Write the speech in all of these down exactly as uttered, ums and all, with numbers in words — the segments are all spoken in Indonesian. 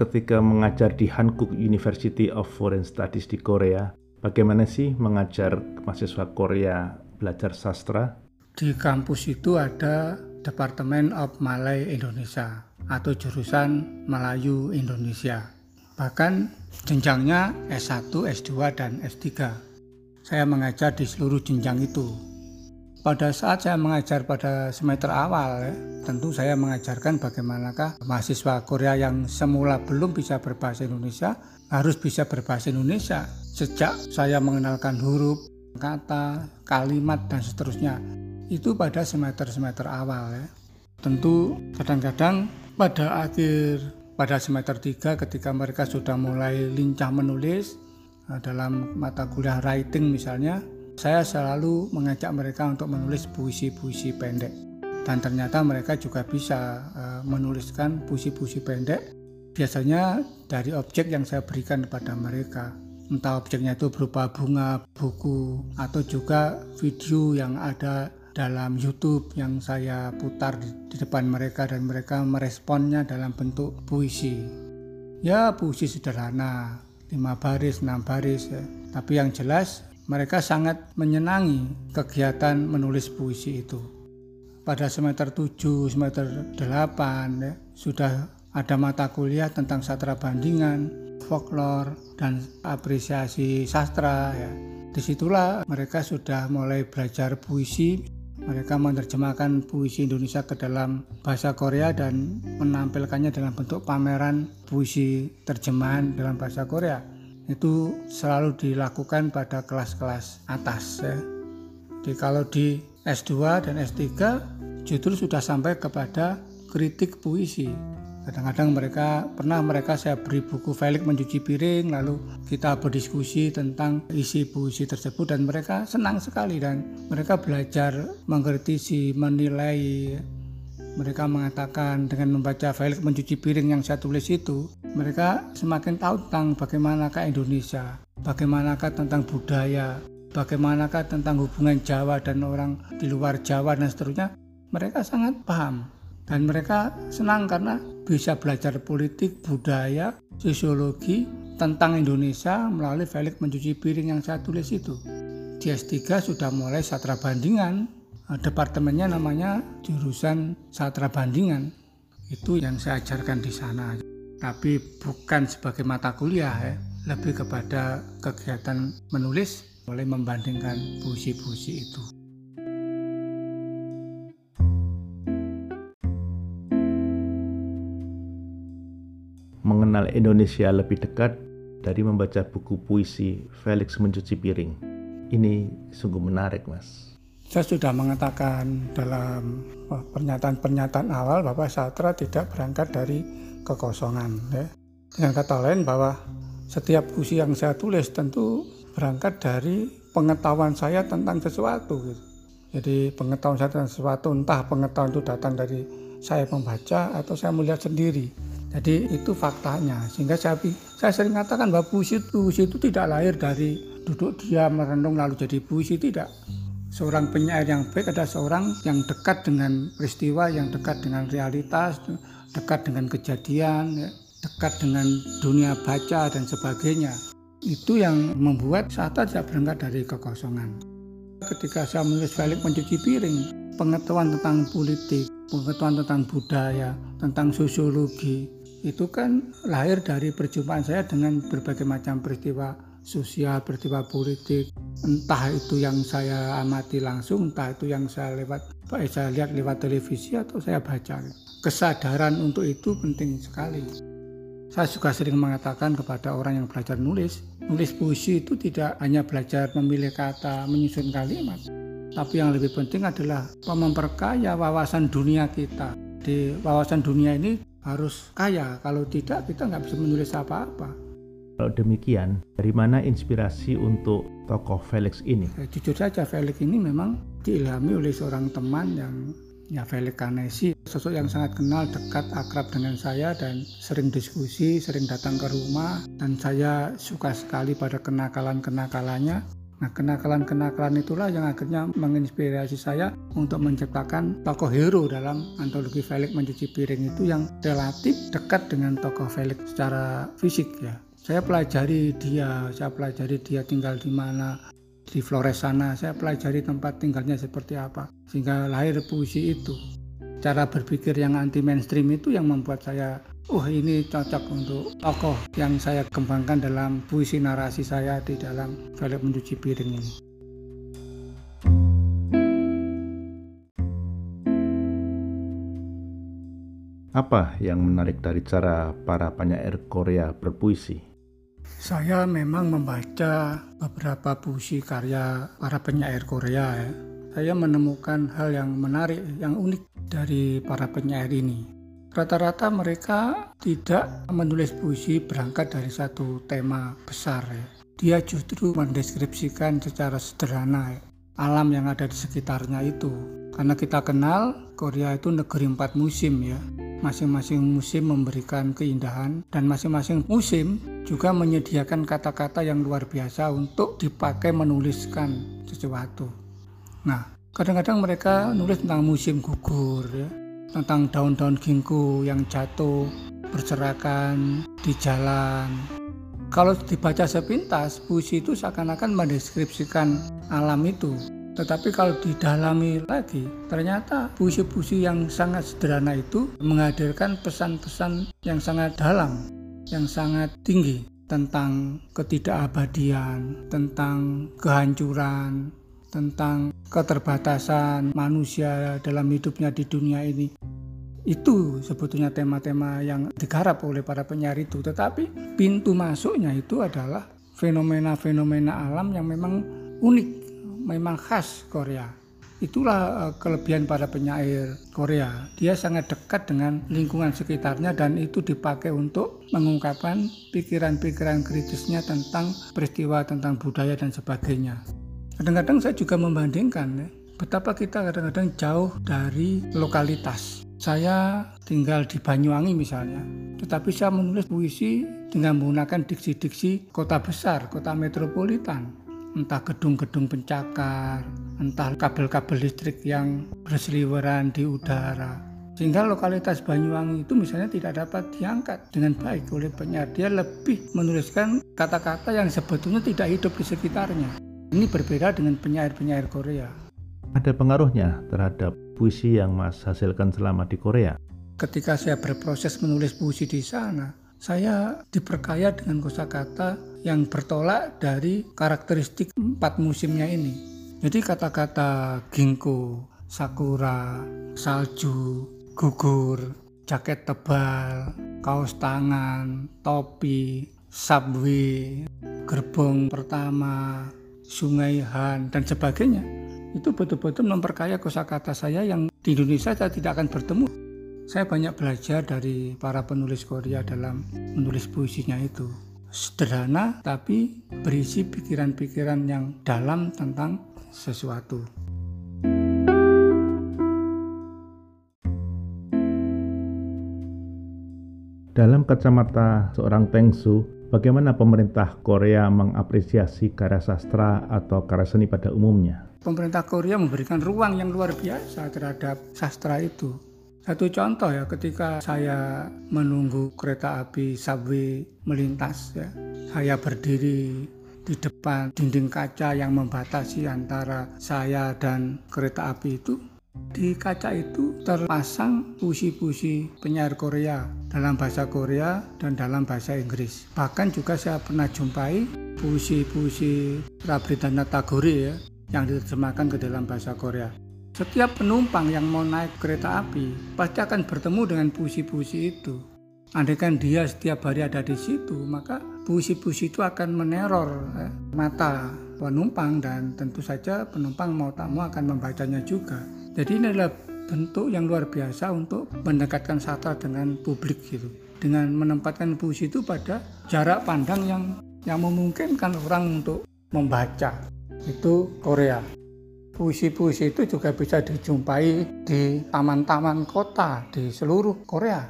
ketika mengajar di Hankuk University of Foreign Studies di Korea. Bagaimana sih mengajar mahasiswa Korea belajar sastra? Di kampus itu ada Department of Malay Indonesia atau jurusan Melayu Indonesia. Bahkan jenjangnya S satu, S dua, dan S tiga. Saya mengajar di seluruh jenjang itu. Pada saat saya mengajar pada semester awal, tentu saya mengajarkan bagaimanakah mahasiswa Korea yang semula belum bisa berbahasa Indonesia harus bisa berbahasa Indonesia. Sejak saya mengenalkan huruf, kata, kalimat, dan seterusnya, itu pada semester-semester awal. Tentu kadang-kadang pada akhir pada semester tiga ketika mereka sudah mulai lincah menulis dalam mata kuliah writing misalnya, saya selalu mengajak mereka untuk menulis puisi-puisi pendek. Dan ternyata mereka juga bisa menuliskan puisi-puisi pendek, biasanya dari objek yang saya berikan kepada mereka. Entah objeknya itu berupa bunga, buku, atau juga video yang ada dalam YouTube yang saya putar di depan mereka dan mereka meresponnya dalam bentuk puisi. Ya, puisi sederhana, lima baris, enam baris ya. Tapi yang jelas mereka sangat menyenangi kegiatan menulis puisi itu. Pada semester tujuh, semester delapan ya, sudah ada mata kuliah tentang sastra bandingan, folklore, dan apresiasi sastra ya. Disitulah mereka sudah mulai belajar puisi. Mereka menerjemahkan puisi Indonesia ke dalam bahasa Korea dan menampilkannya dalam bentuk pameran puisi terjemahan dalam bahasa Korea. Itu selalu dilakukan pada kelas-kelas atas ya. Jadi kalau di S dua dan S tiga justru sudah sampai kepada kritik puisi. Kadang-kadang mereka pernah mereka saya beri buku Felix Mencuci Piring, lalu kita berdiskusi tentang isi puisi tersebut dan mereka senang sekali dan mereka belajar mengkritisi, menilai. Mereka mengatakan dengan membaca Felix Mencuci Piring yang saya tulis itu, mereka semakin tahu tentang bagaimanakah Indonesia, bagaimanakah tentang budaya, bagaimanakah tentang hubungan Jawa dan orang di luar Jawa dan seterusnya. Mereka sangat paham dan mereka senang karena bisa belajar politik, budaya, sosiologi tentang Indonesia melalui Felix Mencuci Piring yang saya tulis itu. Di S tiga sudah mulai sastra bandingan, departemennya namanya jurusan sastra bandingan. Itu yang saya ajarkan di sana, tapi bukan sebagai mata kuliah ya, lebih kepada kegiatan menulis mulai membandingkan puisi-puisi itu. Mengenal Indonesia lebih dekat dari membaca buku puisi Felix Mencuci Piring. Ini sungguh menarik, Mas. Saya sudah mengatakan dalam pernyataan-pernyataan awal bahwa sastra tidak berangkat dari kekosongan. Ya. Dengan kata lain bahwa setiap puisi yang saya tulis tentu berangkat dari pengetahuan saya tentang sesuatu. Gitu. Jadi pengetahuan saya tentang sesuatu, entah pengetahuan itu datang dari saya membaca atau saya melihat sendiri. Jadi itu faktanya, sehingga saya, saya sering katakan bahwa puisi itu, puisi itu tidak lahir dari duduk diam merenung lalu jadi puisi, tidak. Seorang penyair yang baik adalah seorang yang dekat dengan peristiwa, yang dekat dengan realitas, dekat dengan kejadian, dekat dengan dunia baca dan sebagainya. Itu yang membuat sastra tidak berangkat dari kekosongan. Ketika saya menulis Felix Mencuci Piring, pengetahuan tentang politik, pengetahuan tentang budaya, tentang sosiologi, itu kan lahir dari perjumpaan saya dengan berbagai macam peristiwa sosial, peristiwa politik, entah itu yang saya amati langsung, entah itu yang saya lewat, saya lihat lewat televisi atau saya baca. Kesadaran untuk itu penting sekali. Saya juga sering mengatakan kepada orang yang belajar nulis, nulis puisi itu tidak hanya belajar memilih kata, menyusun kalimat, tapi yang lebih penting adalah memperkaya wawasan dunia kita. Di wawasan dunia ini harus kaya, kalau tidak kita nggak bisa menulis apa-apa. Kalau demikian, dari mana inspirasi untuk tokoh Felix ini? Ya, jujur saja, Felix ini memang diilhami oleh seorang teman yang ya Felix Kanesi, sosok yang sangat kenal, dekat, akrab dengan saya dan sering diskusi, sering datang ke rumah dan saya suka sekali pada kenakalan-kenakalannya. Nah, kenakalan-kenakalan itulah yang akhirnya menginspirasi saya untuk menciptakan tokoh hero dalam antologi Felix Mencuci Piring itu yang relatif dekat dengan tokoh Felix secara fisik ya. Saya pelajari dia, saya pelajari dia tinggal di mana, di Flores sana, saya pelajari tempat tinggalnya seperti apa, sehingga lahir puisi itu. Cara berpikir yang anti mainstream itu yang membuat saya, oh ini cocok untuk tokoh yang saya kembangkan dalam puisi narasi saya di dalam Felix Mencuci Piring ini. Apa yang menarik dari cara para penyair Korea berpuisi? Saya memang membaca beberapa puisi karya para penyair Korea ya. Saya menemukan hal yang menarik, yang unik dari para penyair ini. Rata-rata mereka tidak menulis puisi berangkat dari satu tema besar ya. Dia justru mendeskripsikan secara sederhana ya, alam yang ada di sekitarnya itu. Karena kita kenal Korea itu negeri empat musim ya. Masing-masing musim memberikan keindahan dan masing-masing musim juga menyediakan kata-kata yang luar biasa untuk dipakai menuliskan sesuatu. Nah, kadang-kadang mereka nulis tentang musim gugur, ya, tentang daun-daun ginkgo yang jatuh, berserakan di jalan. Kalau dibaca sepintas, puisi itu seakan-akan mendeskripsikan alam itu. Tetapi kalau didalami lagi, ternyata puisi-puisi yang sangat sederhana itu menghadirkan pesan-pesan yang sangat dalam, yang sangat tinggi tentang ketidakabadian, tentang kehancuran, tentang keterbatasan manusia dalam hidupnya di dunia ini. Itu sebetulnya tema-tema yang digarap oleh para penyair itu, tetapi pintu masuknya itu adalah fenomena-fenomena alam yang memang unik, memang khas Korea. Itulah kelebihan para penyair Korea. Dia sangat dekat dengan lingkungan sekitarnya dan itu dipakai untuk mengungkapkan pikiran-pikiran kritisnya tentang peristiwa, tentang budaya dan sebagainya. Kadang-kadang saya juga membandingkan ya, betapa kita kadang-kadang jauh dari lokalitas. Saya tinggal di Banyuwangi misalnya, tetapi saya menulis puisi dengan menggunakan diksi-diksi kota besar, kota metropolitan. Entah gedung-gedung pencakar, entah kabel-kabel listrik yang berseliweran di udara. Sehingga lokalitas Banyuwangi itu misalnya tidak dapat diangkat dengan baik oleh penyair. Dia lebih menuliskan kata-kata yang sebetulnya tidak hidup di sekitarnya. Ini berbeda dengan penyair-penyair Korea. Ada pengaruhnya terhadap puisi yang Mas hasilkan selama di Korea? Ketika saya berproses menulis puisi di sana, saya diperkaya dengan kosakata yang bertolak dari karakteristik empat musimnya ini. Jadi kata-kata ginkgo, sakura, salju, gugur, jaket tebal, kaos tangan, topi, subway, gerbong pertama, Sungai Han, dan sebagainya. Itu betul-betul memperkaya kosakata saya yang di Indonesia saya tidak akan bertemu. Saya banyak belajar dari para penulis Korea dalam menulis puisinya itu. Sederhana tapi berisi pikiran-pikiran yang dalam tentang sesuatu. Dalam kacamata seorang Tengsoe, bagaimana pemerintah Korea mengapresiasi karya sastra atau karya seni pada umumnya? Pemerintah Korea memberikan ruang yang luar biasa terhadap sastra itu. Satu contoh ya, ketika saya menunggu kereta api subway melintas, ya, saya berdiri di depan dinding kaca yang membatasi antara saya dan kereta api itu. Di kaca itu terpasang puisi-puisi penyair Korea dalam bahasa Korea dan dalam bahasa Inggris. Bahkan juga saya pernah jumpai puisi-puisi Rabindranath Tagore ya, yang diterjemahkan ke dalam bahasa Korea. Setiap penumpang yang mau naik kereta api pasti akan bertemu dengan puisi-puisi itu. Andaikan dia setiap hari ada di situ, maka puisi-puisi itu akan meneror ya, mata penumpang dan tentu saja penumpang mau tak mau akan membacanya juga. Jadi ini adalah bentuk yang luar biasa untuk mendekatkan sastra dengan publik gitu. Dengan menempatkan puisi itu pada jarak pandang yang yang memungkinkan orang untuk membaca. Itu Korea. Puisi-puisi itu juga bisa dijumpai di taman-taman kota di seluruh Korea.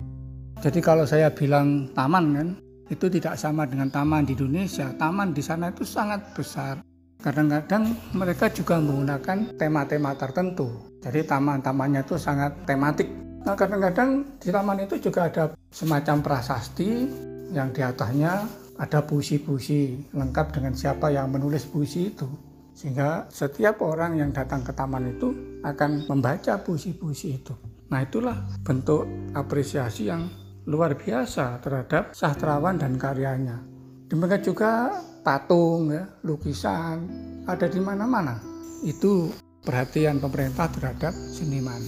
Jadi kalau saya bilang taman kan, itu tidak sama dengan taman di Indonesia. Taman di sana itu sangat besar, Kadang-kadang mereka juga menggunakan tema-tema tertentu. Jadi taman-tamannya itu sangat tematik. Nah, kadang-kadang di taman itu juga ada semacam prasasti yang di atasnya ada puisi-puisi lengkap dengan siapa yang menulis puisi itu. Sehingga setiap orang yang datang ke taman itu akan membaca puisi-puisi itu. Nah, itulah bentuk apresiasi yang luar biasa terhadap sastrawan dan karyanya. Demikian juga patung, ya, lukisan, ada di mana-mana. Itu perhatian pemerintah terhadap seniman.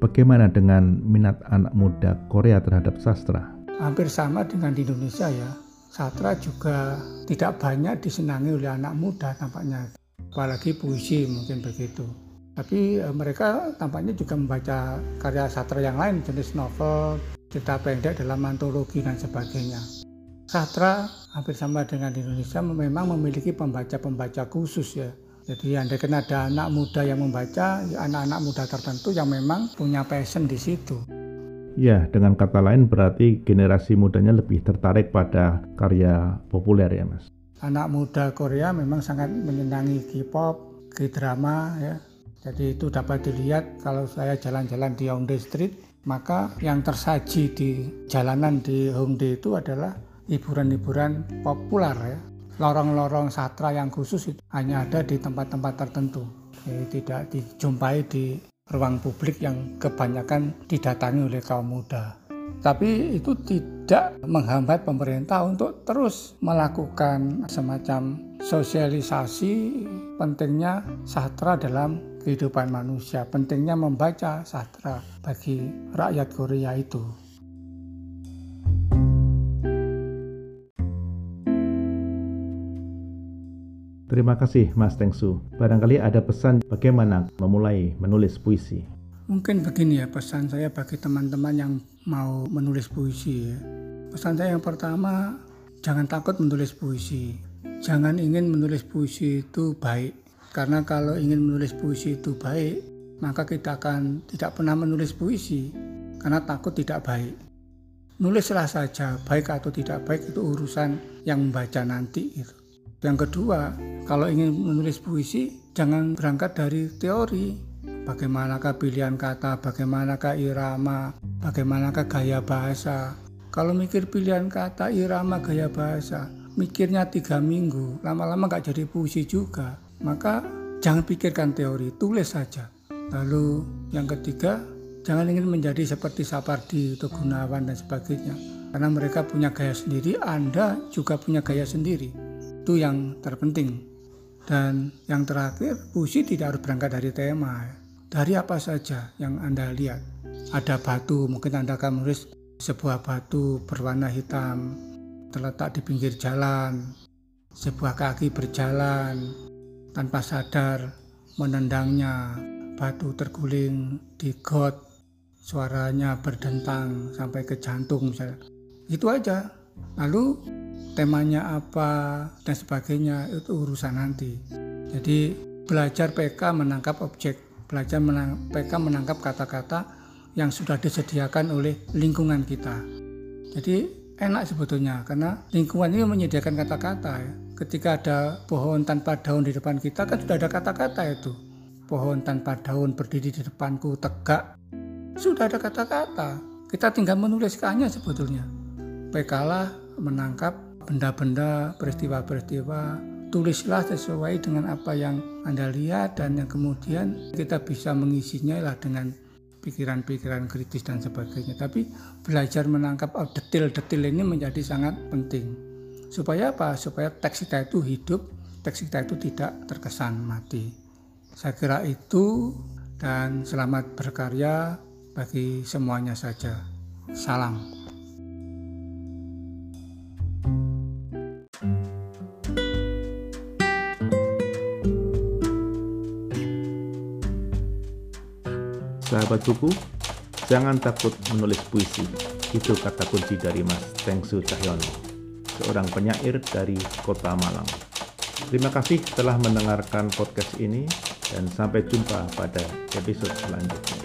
Bagaimana dengan minat anak muda Korea terhadap sastra? Hampir sama dengan di Indonesia ya. Sastra juga tidak banyak disenangi oleh anak muda tampaknya. Apalagi puisi mungkin begitu. Tapi mereka tampaknya juga membaca karya sastra yang lain, jenis novel, cerita pendek dalam antologi dan sebagainya. Sastra hampir sama dengan di Indonesia memang memiliki pembaca-pembaca khusus ya. Jadi andaikan ada anak muda yang membaca, ya anak-anak muda tertentu yang memang punya passion di situ. Ya, dengan kata lain berarti generasi mudanya lebih tertarik pada karya populer ya Mas? Anak muda Korea memang sangat menyenangi K-pop, K-drama ya. Jadi itu dapat dilihat kalau saya jalan-jalan di Hongdae Street, maka yang tersaji di jalanan di Hongdae itu adalah hiburan-hiburan populer ya. Lorong-lorong sastra yang khusus itu hanya ada di tempat-tempat tertentu. Jadi tidak dijumpai di ruang publik yang kebanyakan didatangi oleh kaum muda. Tapi itu tidak menghambat pemerintah untuk terus melakukan semacam sosialisasi pentingnya sastra dalam kehidupan manusia. Pentingnya membaca sastra bagi rakyat Korea itu. Terima kasih Mas Tengsoe. Barangkali ada pesan bagaimana memulai menulis puisi. Mungkin begini ya pesan saya bagi teman-teman yang mau menulis puisi. Pesan saya yang pertama, jangan takut menulis puisi. Jangan ingin menulis puisi itu baik. Karena kalau ingin menulis puisi itu baik, maka kita akan tidak pernah menulis puisi. Karena takut tidak baik. Nulislah saja, baik atau tidak baik itu urusan yang membaca nanti gitu. Yang kedua, kalau ingin menulis puisi, jangan berangkat dari teori. Bagaimanakah pilihan kata, bagaimanakah irama, bagaimanakah gaya bahasa. Kalau mikir pilihan kata, irama, gaya bahasa, mikirnya tiga minggu, lama-lama nggak jadi puisi juga. Maka jangan pikirkan teori, tulis saja. Lalu yang ketiga, jangan ingin menjadi seperti Sapardi atau Gunawan dan sebagainya. Karena mereka punya gaya sendiri, Anda juga punya gaya sendiri. Itu yang terpenting. Dan yang terakhir, puisi tidak harus berangkat dari tema. Dari apa saja yang Anda lihat. Ada batu, mungkin Anda akan menulis sebuah batu berwarna hitam terletak di pinggir jalan. Sebuah kaki berjalan tanpa sadar menendangnya. Batu terguling di got, suaranya berdentang sampai ke jantung misalnya. Itu aja. Lalu temanya apa dan sebagainya itu urusan nanti. Jadi belajar P K menangkap objek, belajar menang, P K menangkap kata-kata yang sudah disediakan oleh lingkungan kita. Jadi enak sebetulnya karena lingkungan ini menyediakan kata-kata ya. Ketika ada pohon tanpa daun di depan kita kan sudah ada kata-kata itu. Pohon tanpa daun berdiri di depanku tegak. Sudah ada kata-kata. Kita tinggal menuliskannya sebetulnya. P K-lah menangkap benda-benda, peristiwa-peristiwa, tulislah sesuai dengan apa yang Anda lihat dan yang kemudian kita bisa mengisinya lah dengan pikiran-pikiran kritis dan sebagainya. Tapi belajar menangkap detail-detail ini menjadi sangat penting. Supaya apa? Supaya teks kita itu hidup, teks kita itu tidak terkesan mati. Saya kira itu dan selamat berkarya bagi semuanya saja. Salam. Sahabat buku, jangan takut menulis puisi. Itu kata kunci dari Mas Tengsoe Tjahjono, seorang penyair dari Kota Malang. Terima kasih telah mendengarkan podcast ini dan sampai jumpa pada episode selanjutnya.